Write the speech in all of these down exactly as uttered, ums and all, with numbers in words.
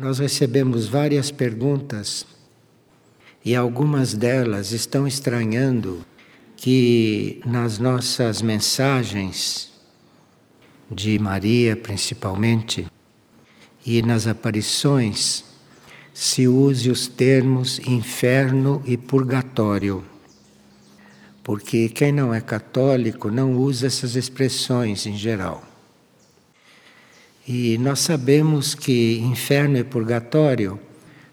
nós recebemos várias perguntas e algumas delas estão estranhando que nas nossas mensagens de Maria, principalmente, e nas aparições, se use os termos inferno e purgatório. Porque quem não é católico não usa essas expressões em geral. E nós sabemos que inferno e purgatório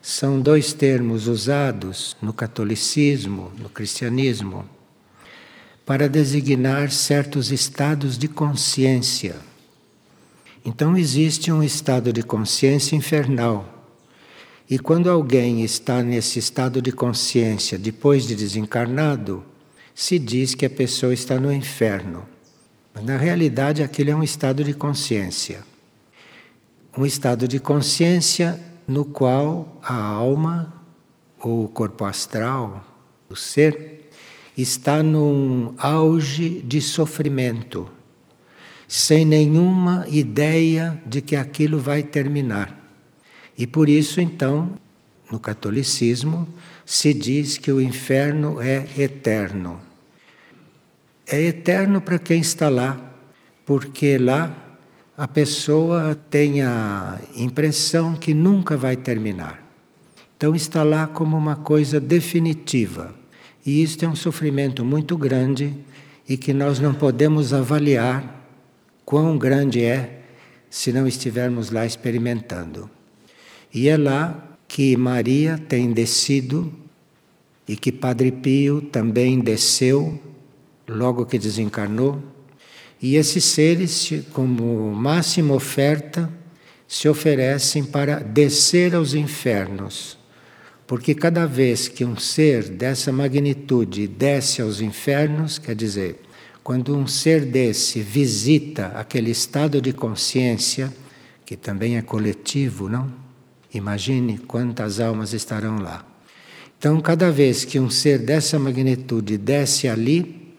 são dois termos usados no catolicismo, no cristianismo, para designar certos estados de consciência. Então existe um estado de consciência infernal. E quando alguém está nesse estado de consciência depois de desencarnado, se diz que a pessoa está no inferno. Mas na realidade aquilo é um estado de consciência. Um estado de consciência no qual a alma, ou o corpo astral, o ser, está num auge de sofrimento, sem nenhuma ideia de que aquilo vai terminar. E por isso, então, no catolicismo, se diz que o inferno é eterno. É eterno para quem está lá, porque lá a pessoa tem a impressão que nunca vai terminar. Então está lá como uma coisa definitiva. E isto é um sofrimento muito grande e que nós não podemos avaliar quão grande é se não estivermos lá experimentando. E é lá que Maria tem descido e que Padre Pio também desceu, logo que desencarnou. E esses seres, como máxima oferta, se oferecem para descer aos infernos. Porque cada vez que um ser dessa magnitude desce aos infernos, quer dizer, quando um ser desse visita aquele estado de consciência, que também é coletivo, não? Imagine quantas almas estarão lá. Então, cada vez que um ser dessa magnitude desce ali,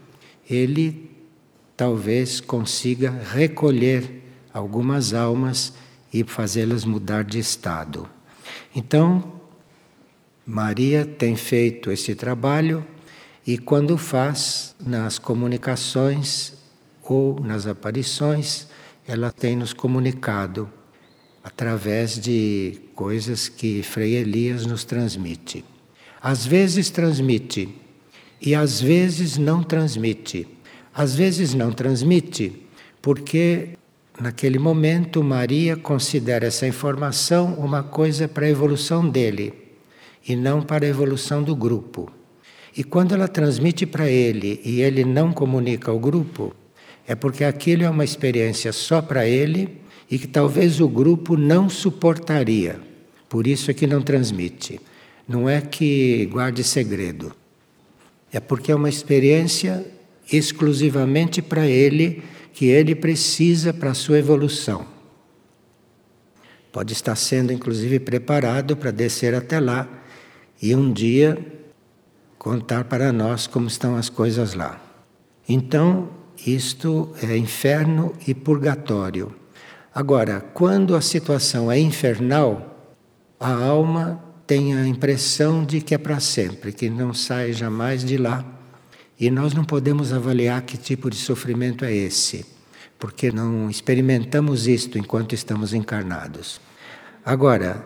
ele talvez consiga recolher algumas almas e fazê-las mudar de estado. Então, Maria tem feito esse trabalho e quando faz nas comunicações ou nas aparições, ela tem nos comunicado através de coisas que Frei Elias nos transmite. Às vezes transmite, e às vezes não transmite. Às vezes não transmite, porque naquele momento Maria considera essa informação uma coisa para a evolução dele, e não para a evolução do grupo. E quando ela transmite para ele, e ele não comunica ao grupo, é porque aquilo é uma experiência só para ele, e que talvez o grupo não suportaria. Por isso é que não transmite. Não é que guarde segredo. É porque é uma experiência exclusivamente para ele, que ele precisa para a sua evolução. Pode estar sendo, inclusive, preparado para descer até lá e um dia contar para nós como estão as coisas lá. Então, isto é inferno e purgatório. Agora, quando a situação é infernal, a alma tem a impressão de que é para sempre, que não sai jamais de lá. E nós não podemos avaliar que tipo de sofrimento é esse, porque não experimentamos isto enquanto estamos encarnados. Agora,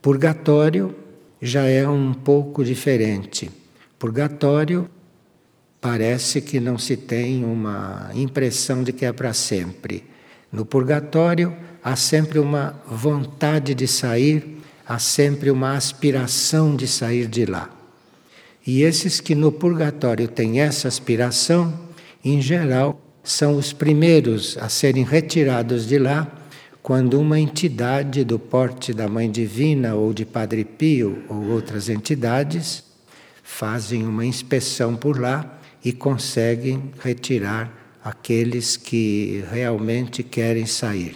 purgatório já é um pouco diferente. Purgatório parece que não se tem uma impressão de que é para sempre. No purgatório há sempre uma vontade de sair, há sempre uma aspiração de sair de lá. E esses que no purgatório têm essa aspiração, em geral, são os primeiros a serem retirados de lá quando uma entidade do porte da Mãe Divina ou de Padre Pio ou outras entidades fazem uma inspeção por lá e conseguem retirar aqueles que realmente querem sair.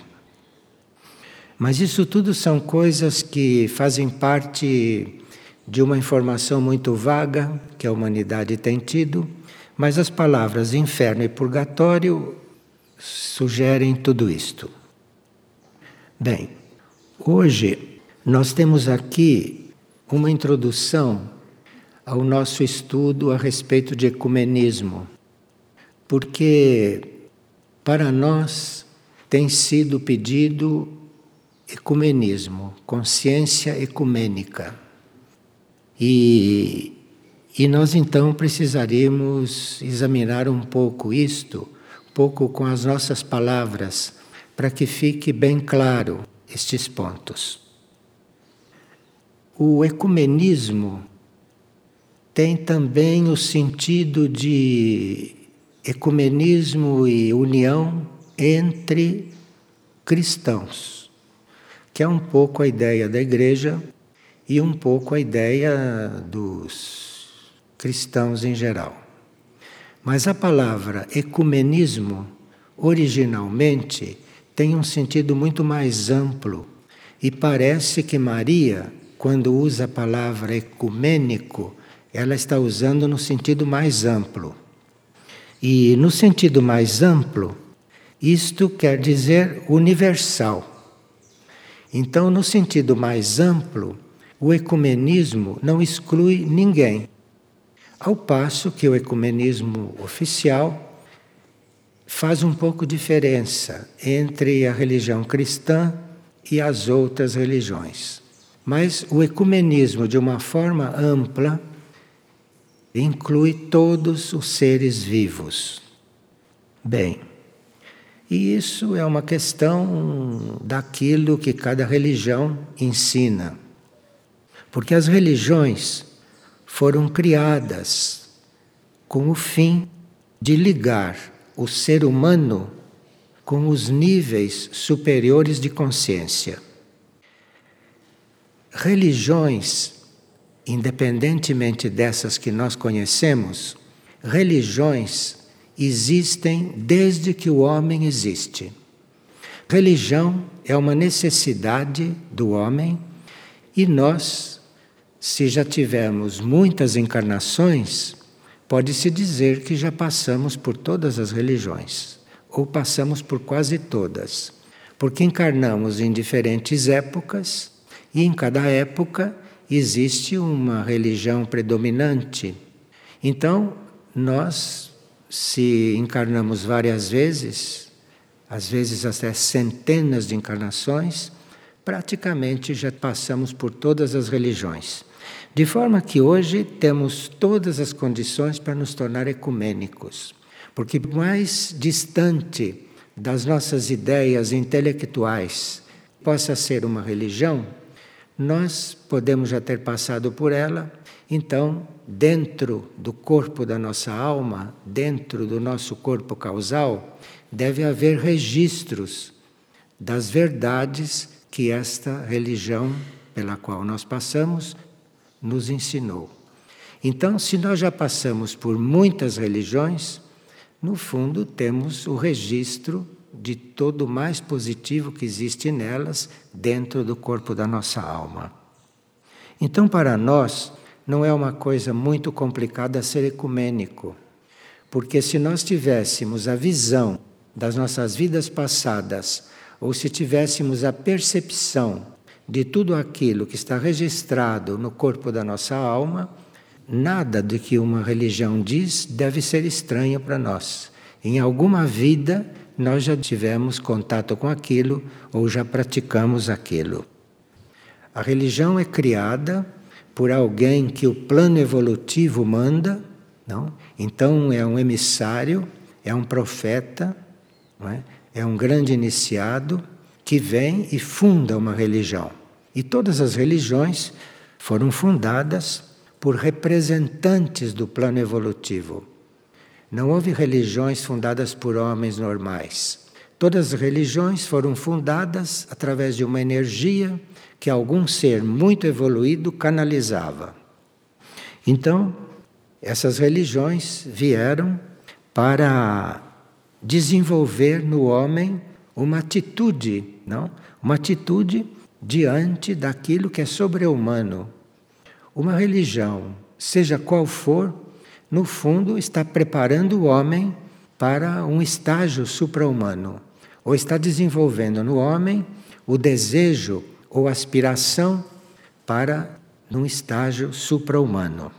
Mas isso tudo são coisas que fazem parte de uma informação muito vaga que a humanidade tem tido, mas as palavras inferno e purgatório sugerem tudo isto. Bem, hoje Nós temos aqui uma introdução ao nosso estudo a respeito de ecumenismo, porque para nós tem sido pedido ecumenismo, consciência ecumênica. E, e nós então precisaríamos examinar um pouco isto, um pouco com as nossas palavras, para que fique bem claro estes pontos. O ecumenismo tem também o sentido de ecumenismo e união entre cristãos, que é um pouco a ideia da Igreja e um pouco a ideia dos cristãos em geral. Mas a palavra ecumenismo, originalmente, tem um sentido muito mais amplo, e parece que Maria, quando usa a palavra ecumênico, ela está usando no sentido mais amplo. E no sentido mais amplo, isto quer dizer universal. Então, no sentido mais amplo, o ecumenismo não exclui ninguém. Ao passo que o ecumenismo oficial faz um pouco diferença entre a religião cristã e as outras religiões. Mas o ecumenismo, de uma forma ampla, inclui todos os seres vivos. Bem, e isso é uma questão daquilo que cada religião ensina. Porque as religiões foram criadas com o fim de ligar o ser humano com os níveis superiores de consciência. Religiões, independentemente dessas que nós conhecemos, religiões existem desde que o homem existe. Religião é uma necessidade do homem, e nós, se já tivemos muitas encarnações, pode-se dizer que já passamos por todas as religiões, ou passamos por quase todas, porque encarnamos em diferentes épocas, e em cada época existe uma religião predominante. Então, nós, se encarnamos várias vezes, às vezes até centenas de encarnações, praticamente já passamos por todas as religiões. De forma que hoje temos todas as condições para nos tornar ecumênicos. Porque mais distante das nossas ideias intelectuais possa ser uma religião, nós podemos já ter passado por ela, então, dentro do corpo da nossa alma, dentro do nosso corpo causal, deve haver registros das verdades que esta religião pela qual nós passamos nos ensinou. Então, se nós já passamos por muitas religiões, no fundo temos o registro de todo o mais positivo que existe nelas dentro do corpo da nossa alma. Então, para nós, não é uma coisa muito complicada ser ecumênico, porque se nós tivéssemos a visão das nossas vidas passadas, ou se tivéssemos a percepção de tudo aquilo que está registrado no corpo da nossa alma, nada do que uma religião diz deve ser estranho para nós. Em alguma vida, nós já tivemos contato com aquilo ou já praticamos aquilo. A religião é criada por alguém que o plano evolutivo manda, não? Então é um emissário, é um profeta, não é? É um grande iniciado que vem e funda uma religião. E todas as religiões foram fundadas por representantes do plano evolutivo. Não houve religiões fundadas por homens normais. Todas as religiões foram fundadas através de uma energia que algum ser muito evoluído canalizava. Então, essas religiões vieram para desenvolver no homem uma atitude, não? Uma atitude diante daquilo que é sobre-humano. Uma religião, seja qual for, no fundo, está preparando o homem para um estágio supra-humano, ou está desenvolvendo no homem o desejo ou aspiração para um estágio supra-humano.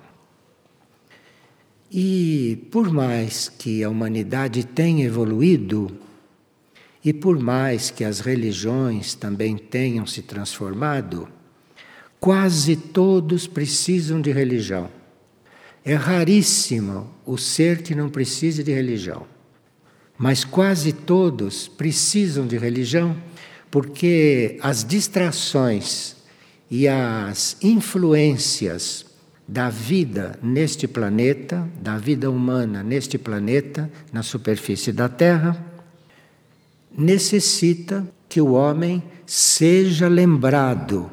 E por mais que a humanidade tenha evoluído, e por mais que as religiões também tenham se transformado, quase todos precisam de religião. É raríssimo o ser que não precise de religião. Mas quase todos precisam de religião porque as distrações e as influências da vida neste planeta, da vida humana neste planeta, na superfície da Terra, necessita que o homem seja lembrado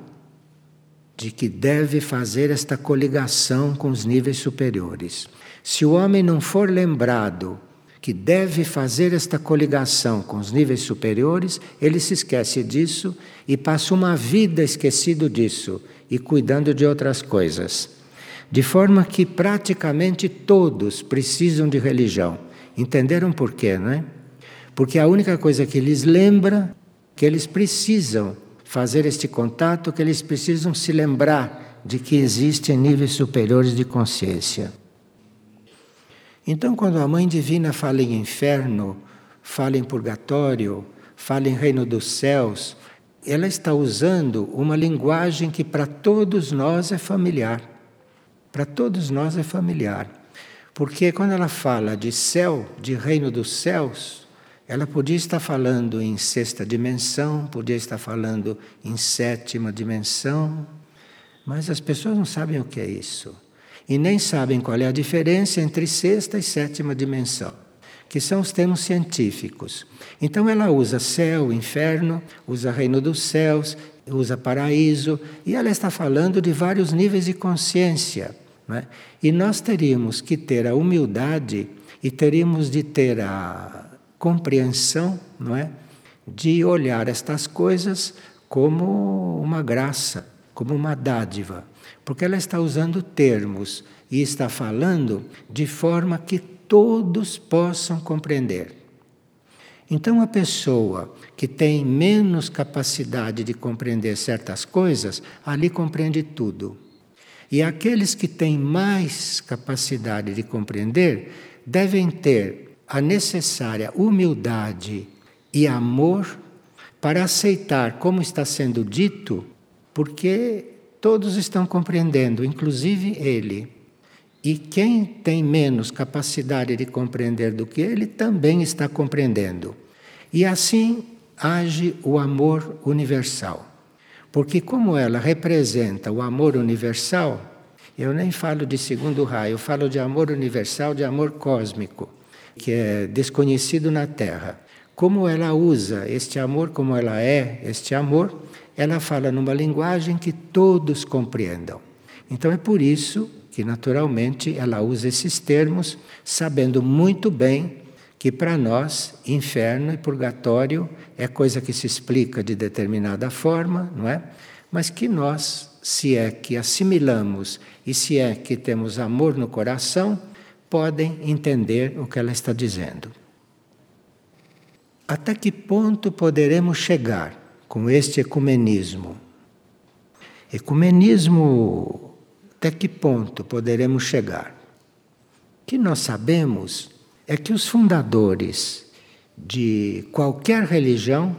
de que deve fazer esta coligação com os níveis superiores. Se o homem não for lembrado que deve fazer esta coligação com os níveis superiores, ele se esquece disso e passa uma vida esquecido disso e cuidando de outras coisas. De forma que praticamente todos precisam de religião. Entenderam por quê, não é? Porque a única coisa que lhes lembra que eles precisam fazer este contato, que eles precisam se lembrar de que existem níveis superiores de consciência. Então, quando a Mãe Divina fala em inferno, fala em purgatório, fala em reino dos céus, ela está usando uma linguagem que para todos nós é familiar. Para todos nós é familiar. Porque quando ela fala de céu, de reino dos céus, ela podia estar falando em sexta dimensão, podia estar falando em sétima dimensão, mas as pessoas não sabem o que é isso. E nem sabem qual é a diferença entre sexta e sétima dimensão, que são os termos científicos. Então ela usa céu, inferno, usa reino dos céus, usa paraíso, e ela está falando de vários níveis de consciência, não é? E nós teríamos que ter a humildade e teríamos de ter a compreensão, não é? De olhar estas coisas como uma graça, como uma dádiva, porque ela está usando termos e está falando de forma que todos possam compreender. Então, a pessoa que tem menos capacidade de compreender certas coisas, ali compreende tudo. E aqueles que têm mais capacidade de compreender devem ter a necessária humildade e amor para aceitar como está sendo dito, porque todos estão compreendendo, inclusive ele. E quem tem menos capacidade de compreender do que ele também está compreendendo. E assim age o amor universal. Porque como ela representa o amor universal, eu nem falo de segundo raio, eu falo de amor universal, de amor cósmico, que é desconhecido na Terra. Como ela usa este amor, como ela é este amor, ela fala numa linguagem que todos compreendam. Então é por isso que naturalmente ela usa esses termos, sabendo muito bem que para nós inferno e purgatório é coisa que se explica de determinada forma, não é? Mas que nós, se é que assimilamos e se é que temos amor no coração, podem entender o que ela está dizendo. Até que ponto poderemos chegar com este ecumenismo? Ecumenismo, até que ponto poderemos chegar? O que nós sabemos é que os fundadores de qualquer religião,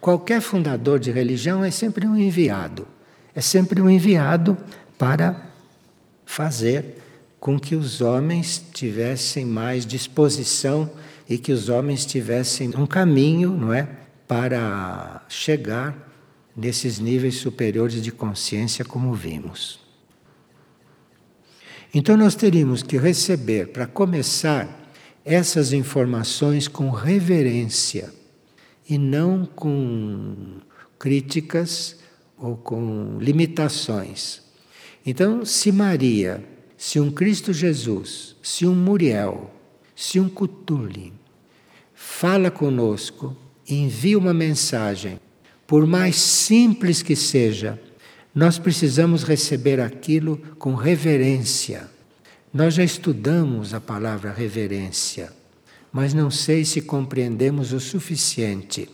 qualquer fundador de religião é sempre um enviado, é sempre um enviado para fazer com que os homens tivessem mais disposição e que os homens tivessem um caminho, não é, para chegar nesses níveis superiores de consciência como vimos. Então nós teríamos que receber, para começar, essas informações com reverência e não com críticas ou com limitações. Então, se Maria, se um Cristo Jesus, se um Muriel, se um Cthulhu fala conosco, envia uma mensagem, por mais simples que seja, nós precisamos receber aquilo com reverência. Nós já estudamos a palavra reverência, mas não sei se compreendemos o suficiente.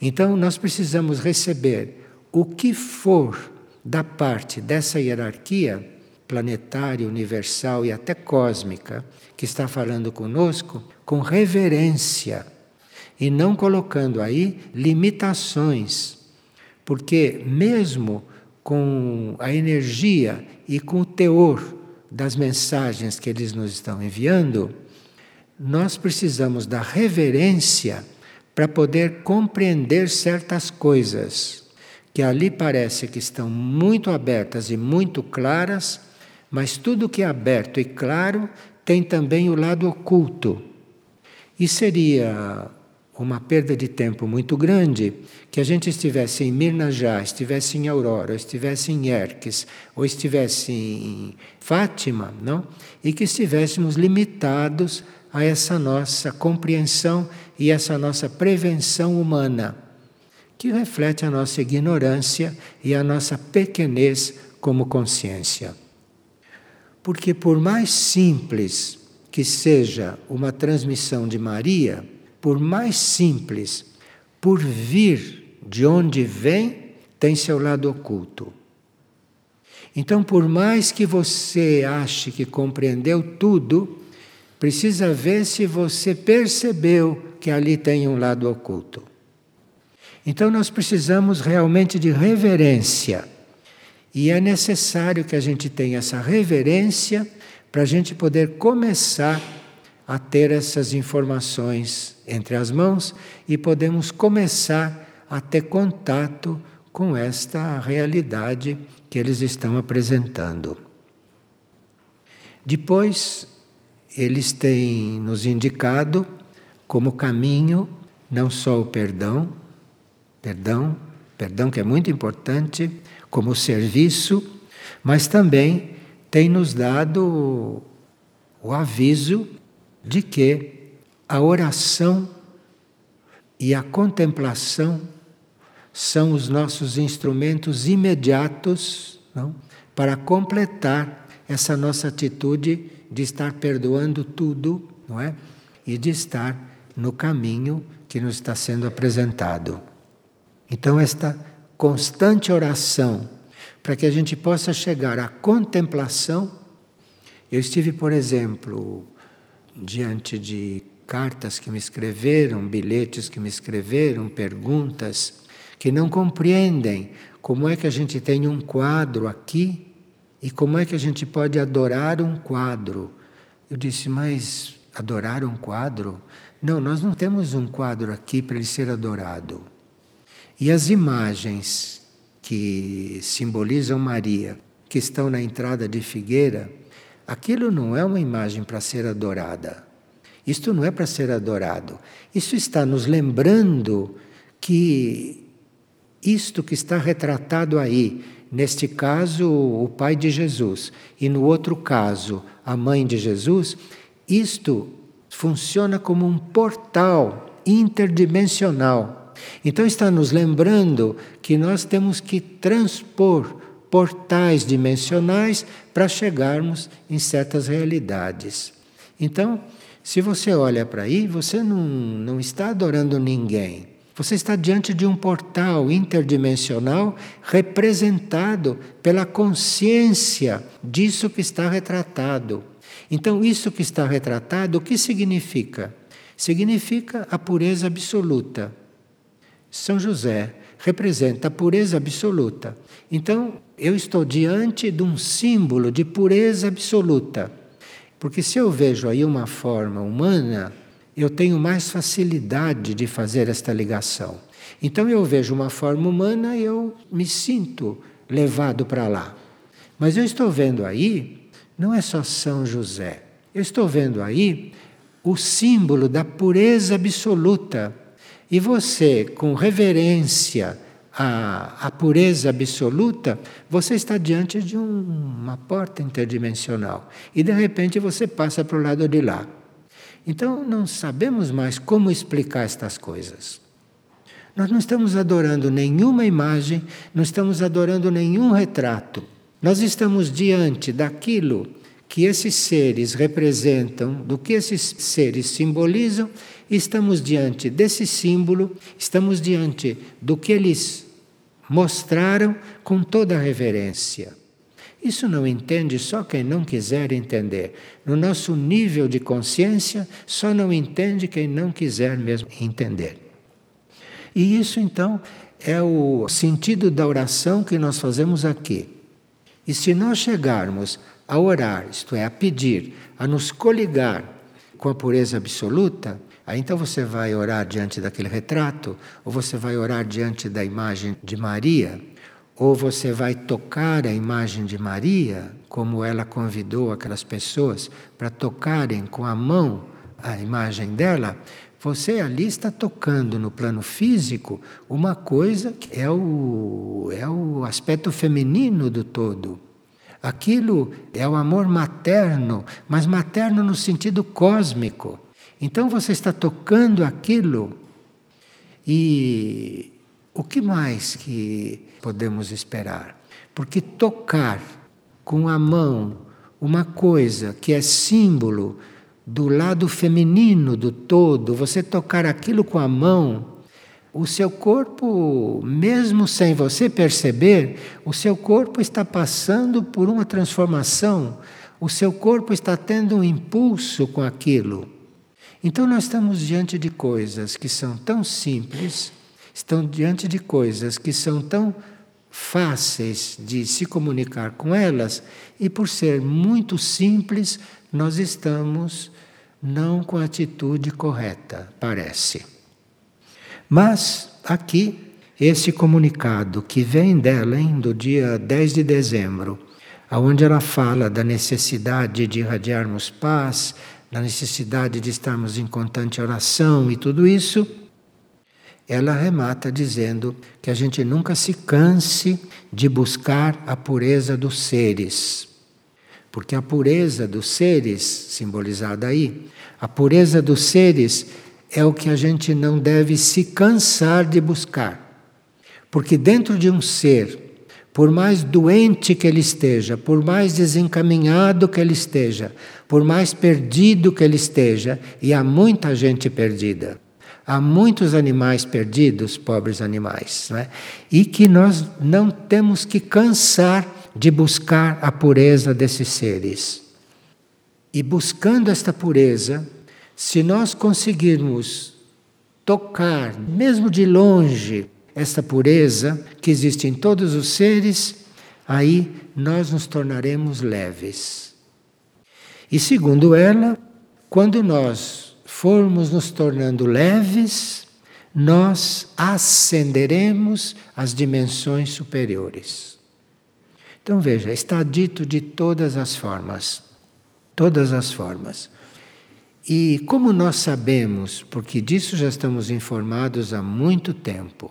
Então, nós precisamos receber o que for da parte dessa hierarquia planetária, universal e até cósmica, que está falando conosco, com reverência e não colocando aí limitações, porque mesmo com a energia e com o teor das mensagens que eles nos estão enviando, nós precisamos da reverência para poder compreender certas coisas que ali parece que estão muito abertas e muito claras, mas tudo que é aberto e claro tem também o lado oculto. E seria uma perda de tempo muito grande que a gente estivesse em Mirnajá, estivesse em Aurora, estivesse em Erques, ou estivesse em Fátima, não? E que estivéssemos limitados a essa nossa compreensão e essa nossa prevenção humana, que reflete a nossa ignorância e a nossa pequenez como consciência. Porque por mais simples que seja uma transmissão de Maria, por mais simples, por vir de onde vem, tem seu lado oculto. Então, por mais que você ache que compreendeu tudo, precisa ver se você percebeu que ali tem um lado oculto. Então nós precisamos realmente de reverência. E é necessário que a gente tenha essa reverência para a gente poder começar a ter essas informações entre as mãos e podemos começar a ter contato com esta realidade que eles estão apresentando. Depois, eles têm nos indicado como caminho não só o perdão, perdão, perdão que é muito importante, como o serviço, mas também têm nos dado o aviso de que a oração e a contemplação são os nossos instrumentos imediatos, não? Para completar essa nossa atitude de estar perdoando tudo, não é? E de estar no caminho que nos está sendo apresentado. Então, esta constante oração, para que a gente possa chegar à contemplação. Eu estive, por exemplo, diante de cartas que me escreveram, bilhetes que me escreveram, perguntas, que não compreendem como é que a gente tem um quadro aqui, e como é que a gente pode adorar um quadro? Eu disse, mas adorar um quadro? Não, nós não temos um quadro aqui para ele ser adorado. E as imagens que simbolizam Maria, que estão na entrada de Figueira, aquilo não é uma imagem para ser adorada. Isto não é para ser adorado. Isso está nos lembrando que isto que está retratado aí, neste caso, o Pai de Jesus, e no outro caso, a Mãe de Jesus, isto funciona como um portal interdimensional. Então está nos lembrando que nós temos que transpor portais dimensionais para chegarmos em certas realidades. Então, se você olha para aí, você não, não está adorando ninguém. Você está diante de um portal interdimensional representado pela consciência disso que está retratado. Então, isso que está retratado, o que significa? Significa a pureza absoluta. São José representa a pureza absoluta. Então, eu estou diante de um símbolo de pureza absoluta. Porque se eu vejo aí uma forma humana, eu tenho mais facilidade de fazer esta ligação. Então eu vejo uma forma humana e eu me sinto levado para lá. Mas eu estou vendo aí, não é só São José, eu estou vendo aí o símbolo da pureza absoluta. E você, com reverência à, à pureza absoluta, você está diante de um, uma porta interdimensional. E de repente você passa para o lado de lá. Então, não sabemos mais como explicar estas coisas. Nós não estamos adorando nenhuma imagem, não estamos adorando nenhum retrato. Nós estamos diante daquilo que esses seres representam, do que esses seres simbolizam, estamos diante desse símbolo, estamos diante do que eles mostraram com toda a reverência. Isso não entende só quem não quiser entender. No nosso nível de consciência, só não entende quem não quiser mesmo entender. E isso, então, é o sentido da oração que nós fazemos aqui. E se nós chegarmos a orar, isto é, a pedir, a nos coligar com a pureza absoluta, aí então você vai orar diante daquele retrato, ou você vai orar diante da imagem de Maria, ou você vai tocar a imagem de Maria, como ela convidou aquelas pessoas para tocarem com a mão a imagem dela. Você ali está tocando no plano físico uma coisa que é o, é o aspecto feminino do todo. Aquilo é o amor materno, mas materno no sentido cósmico. Então você está tocando aquilo. E o que mais que podemos esperar? Porque tocar com a mão uma coisa que é símbolo do lado feminino do todo, você tocar aquilo com a mão, o seu corpo, mesmo sem você perceber, o seu corpo está passando por uma transformação, o seu corpo está tendo um impulso com aquilo. Então nós estamos diante de coisas que são tão simples, estão diante de coisas que são tão fáceis de se comunicar com elas, e por ser muito simples, nós estamos não com a atitude correta, parece. Mas, aqui, esse comunicado que vem dela, hein, do dia dez de dezembro, onde ela fala da necessidade de irradiarmos paz, da necessidade de estarmos em constante oração e tudo isso, ela remata dizendo que a gente nunca se canse de buscar a pureza dos seres. Porque a pureza dos seres, simbolizada aí, a pureza dos seres é o que a gente não deve se cansar de buscar. Porque dentro de um ser, por mais doente que ele esteja, por mais desencaminhado que ele esteja, por mais perdido que ele esteja, e há muita gente perdida, há muitos animais perdidos, pobres animais, né? E que nós não temos que cansar de buscar a pureza desses seres. E buscando esta pureza, se nós conseguirmos tocar, mesmo de longe, essa pureza que existe em todos os seres, aí nós nos tornaremos leves. E segundo ela, quando nós formos nos tornando leves, nós ascenderemos às dimensões superiores. Então veja, está dito de todas as formas, todas as formas. E como nós sabemos, porque disso já estamos informados há muito tempo,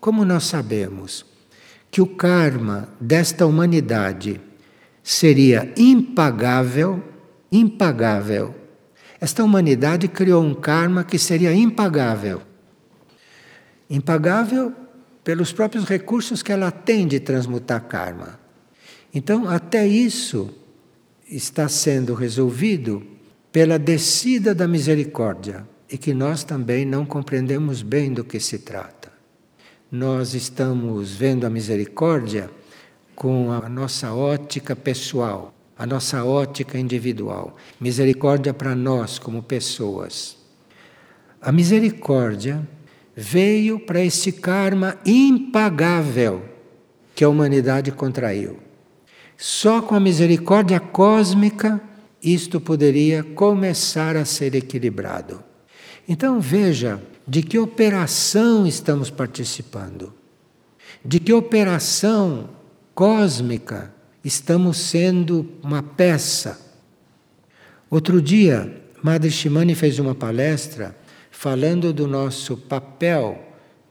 como nós sabemos que o karma desta humanidade seria impagável, impagável. Esta humanidade criou um karma que seria impagável. Impagável pelos próprios recursos que ela tem de transmutar karma. Então, até isso está sendo resolvido pela descida da misericórdia, e que nós também não compreendemos bem do que se trata. Nós estamos vendo a misericórdia com a nossa ótica pessoal, a nossa ótica individual. Misericórdia para nós como pessoas. A misericórdia veio para este karma impagável que a humanidade contraiu. Só com a misericórdia cósmica isto poderia começar a ser equilibrado. Então veja de que operação estamos participando, de que operação cósmica estamos sendo uma peça. Outro dia, Madre Shimani fez uma palestra falando do nosso papel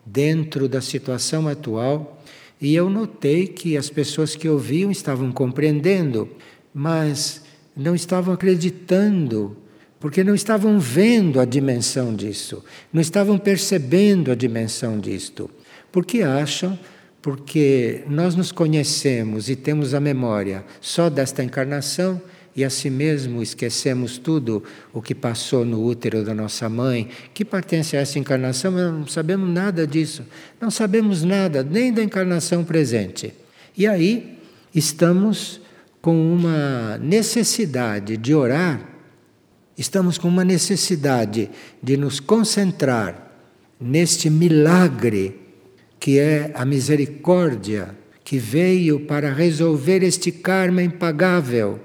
dentro da situação atual, e eu notei que as pessoas que ouviam estavam compreendendo, mas não estavam acreditando, porque não estavam vendo a dimensão disso, não estavam percebendo a dimensão disto. Porque acham, porque nós nos conhecemos e temos a memória só desta encarnação, e a si mesmo esquecemos tudo o que passou no útero da nossa mãe, que pertence a essa encarnação, mas não sabemos nada disso, não sabemos nada, nem da encarnação presente. E aí estamos com uma necessidade de orar, estamos com uma necessidade de nos concentrar neste milagre que é a misericórdia que veio para resolver este karma impagável.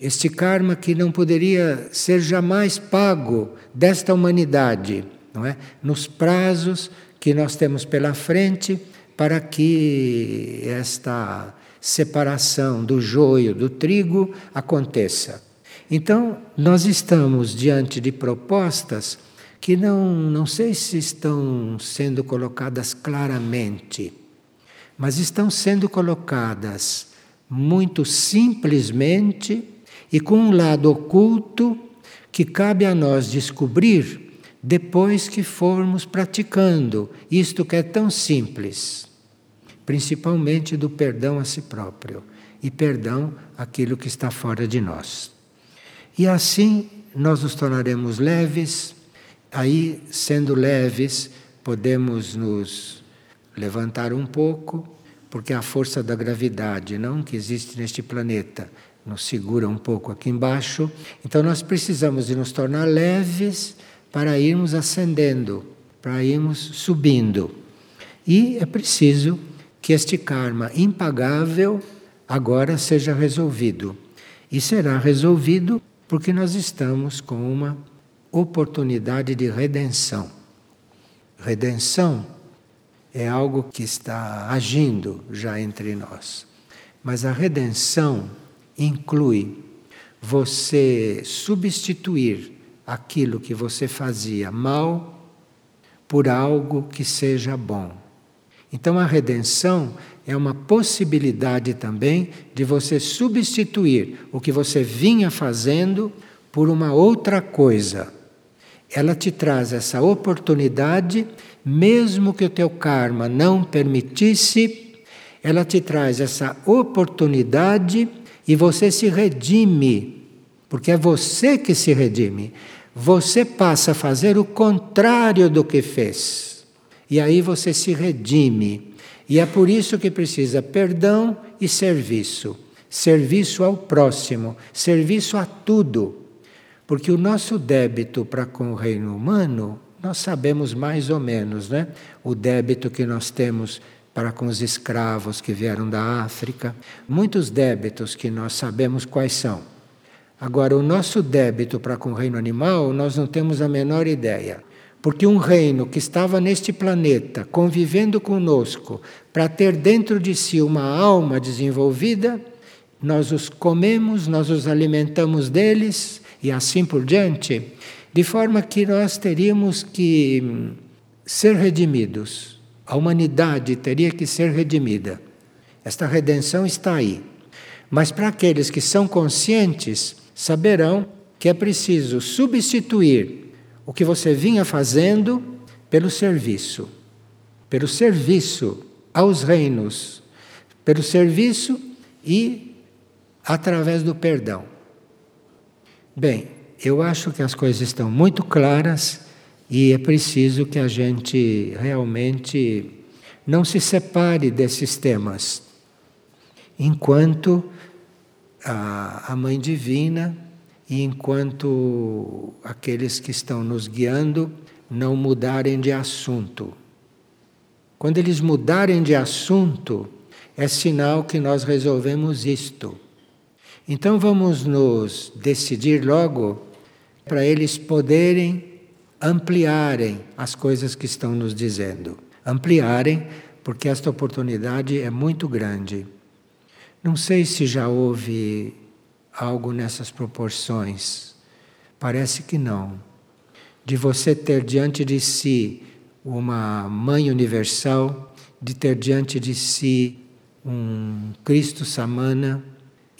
Este karma que não poderia ser jamais pago desta humanidade, não é? Nos prazos que nós temos pela frente para que esta separação do joio do trigo aconteça. Então, nós estamos diante de propostas que não, não sei se estão sendo colocadas claramente, mas estão sendo colocadas muito simplesmente e com um lado oculto que cabe a nós descobrir depois que formos praticando isto que é tão simples, principalmente do perdão a si próprio e perdão àquilo que está fora de nós. E assim nós nos tornaremos leves, aí sendo leves podemos nos levantar um pouco, porque a força da gravidade, não, que existe neste planeta, nos segura um pouco aqui embaixo. Então nós precisamos de nos tornar leves para irmos ascendendo, para irmos subindo. E é preciso que este karma impagável agora seja resolvido. E será resolvido porque nós estamos com uma oportunidade de redenção. Redenção é algo que está agindo já entre nós. Mas a redenção inclui você substituir aquilo que você fazia mal por algo que seja bom. Então a redenção é uma possibilidade também de você substituir o que você vinha fazendo por uma outra coisa. Ela te traz essa oportunidade, mesmo que o teu karma não permitisse, ela te traz essa oportunidade e você se redime, porque é você que se redime. Você passa a fazer o contrário do que fez. E aí você se redime. E é por isso que precisa perdão e serviço. Serviço ao próximo, serviço a tudo. Porque o nosso débito para com o reino humano, nós sabemos mais ou menos, né? O débito que nós temos para com os escravos que vieram da África. Muitos débitos que nós sabemos quais são. Agora, o nosso débito para com o reino animal, nós não temos a menor ideia. Porque um reino que estava neste planeta, convivendo conosco, para ter dentro de si uma alma desenvolvida, nós os comemos, nós os alimentamos deles e assim por diante, de forma que nós teríamos que ser redimidos. A humanidade teria que ser redimida. Esta redenção está aí. Mas para aqueles que são conscientes, saberão que é preciso substituir o que você vinha fazendo pelo serviço. Pelo serviço aos reinos. Pelo serviço e através do perdão. Bem, eu acho que as coisas estão muito claras. E é preciso que a gente realmente não se separe desses temas. Enquanto a, a Mãe Divina e enquanto aqueles que estão nos guiando não mudarem de assunto. Quando eles mudarem de assunto, é sinal que nós resolvemos isto. Então vamos nos decidir logo para eles poderem ampliarem as coisas que estão nos dizendo. Ampliarem, porque esta oportunidade é muito grande. Não sei se já houve algo nessas proporções. Parece que não. De você ter diante de si uma Mãe Universal, de ter diante de si um Cristo Samana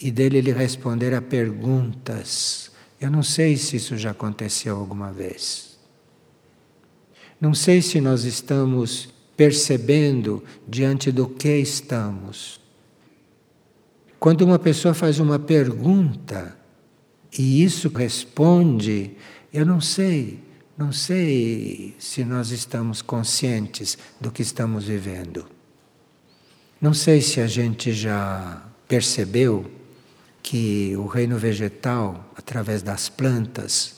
e dele lhe responder a perguntas. Eu não sei se isso já aconteceu alguma vez. Não sei se nós estamos percebendo diante do que estamos. Quando uma pessoa faz uma pergunta e isso responde, eu não sei, não sei se nós estamos conscientes do que estamos vivendo. Não sei se a gente já percebeu que o reino vegetal, através das plantas,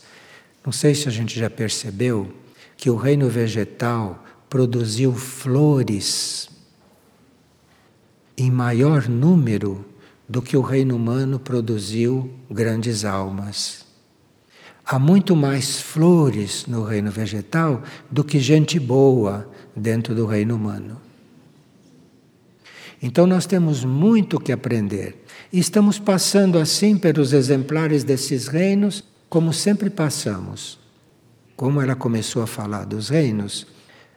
não sei se a gente já percebeu que o reino vegetal produziu flores em maior número do que o reino humano produziu grandes almas. Há muito mais flores no reino vegetal do que gente boa dentro do reino humano. Então nós temos muito que aprender. E estamos passando assim pelos exemplares desses reinos, como sempre passamos. Como ela começou a falar dos reinos,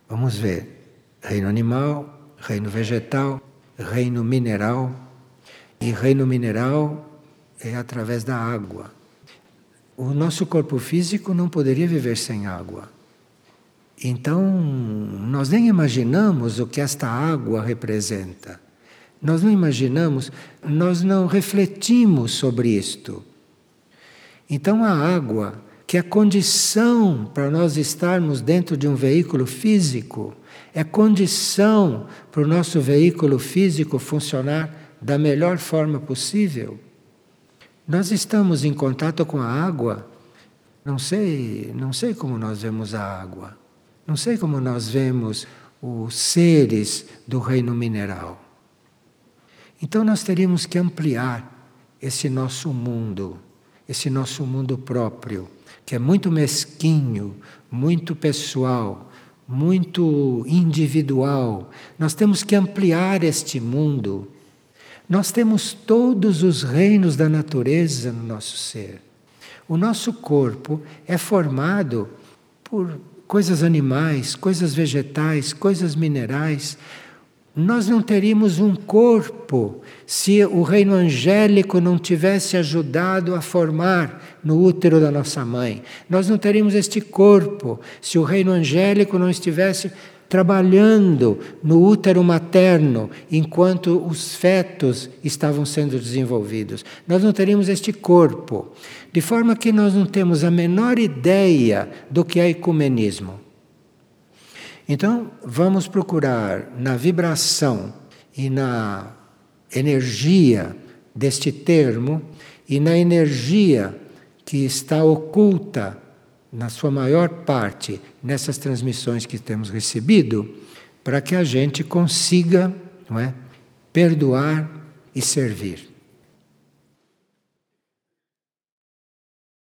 vamos ver. Reino animal, reino vegetal, reino mineral. E reino mineral é através da água. O nosso corpo físico não poderia viver sem água. Então, nós nem imaginamos o que esta água representa. Nós não imaginamos, nós não refletimos sobre isto. Então, a água, que é condição para nós estarmos dentro de um veículo físico, é condição para o nosso veículo físico funcionar da melhor forma possível. Nós estamos em contato com a água. Não sei, não sei como nós vemos a água. Não sei como nós vemos os seres do reino mineral. Então nós teríamos que ampliar esse nosso mundo, esse nosso mundo próprio, que é muito mesquinho, muito pessoal, muito individual. Nós temos que ampliar este mundo. Nós temos todos os reinos da natureza no nosso ser. O nosso corpo é formado por coisas animais, coisas vegetais, coisas minerais. Nós não teríamos um corpo se o reino angélico não tivesse ajudado a formar no útero da nossa mãe. Nós não teríamos este corpo se o reino angélico não estivesse trabalhando no útero materno, enquanto os fetos estavam sendo desenvolvidos. Nós não teríamos este corpo. De forma que nós não temos a menor ideia do que é ecumenismo. Então, vamos procurar na vibração e na energia deste termo, e na energia que está oculta na sua maior parte, nessas transmissões que temos recebido, para que a gente consiga, não é, perdoar e servir.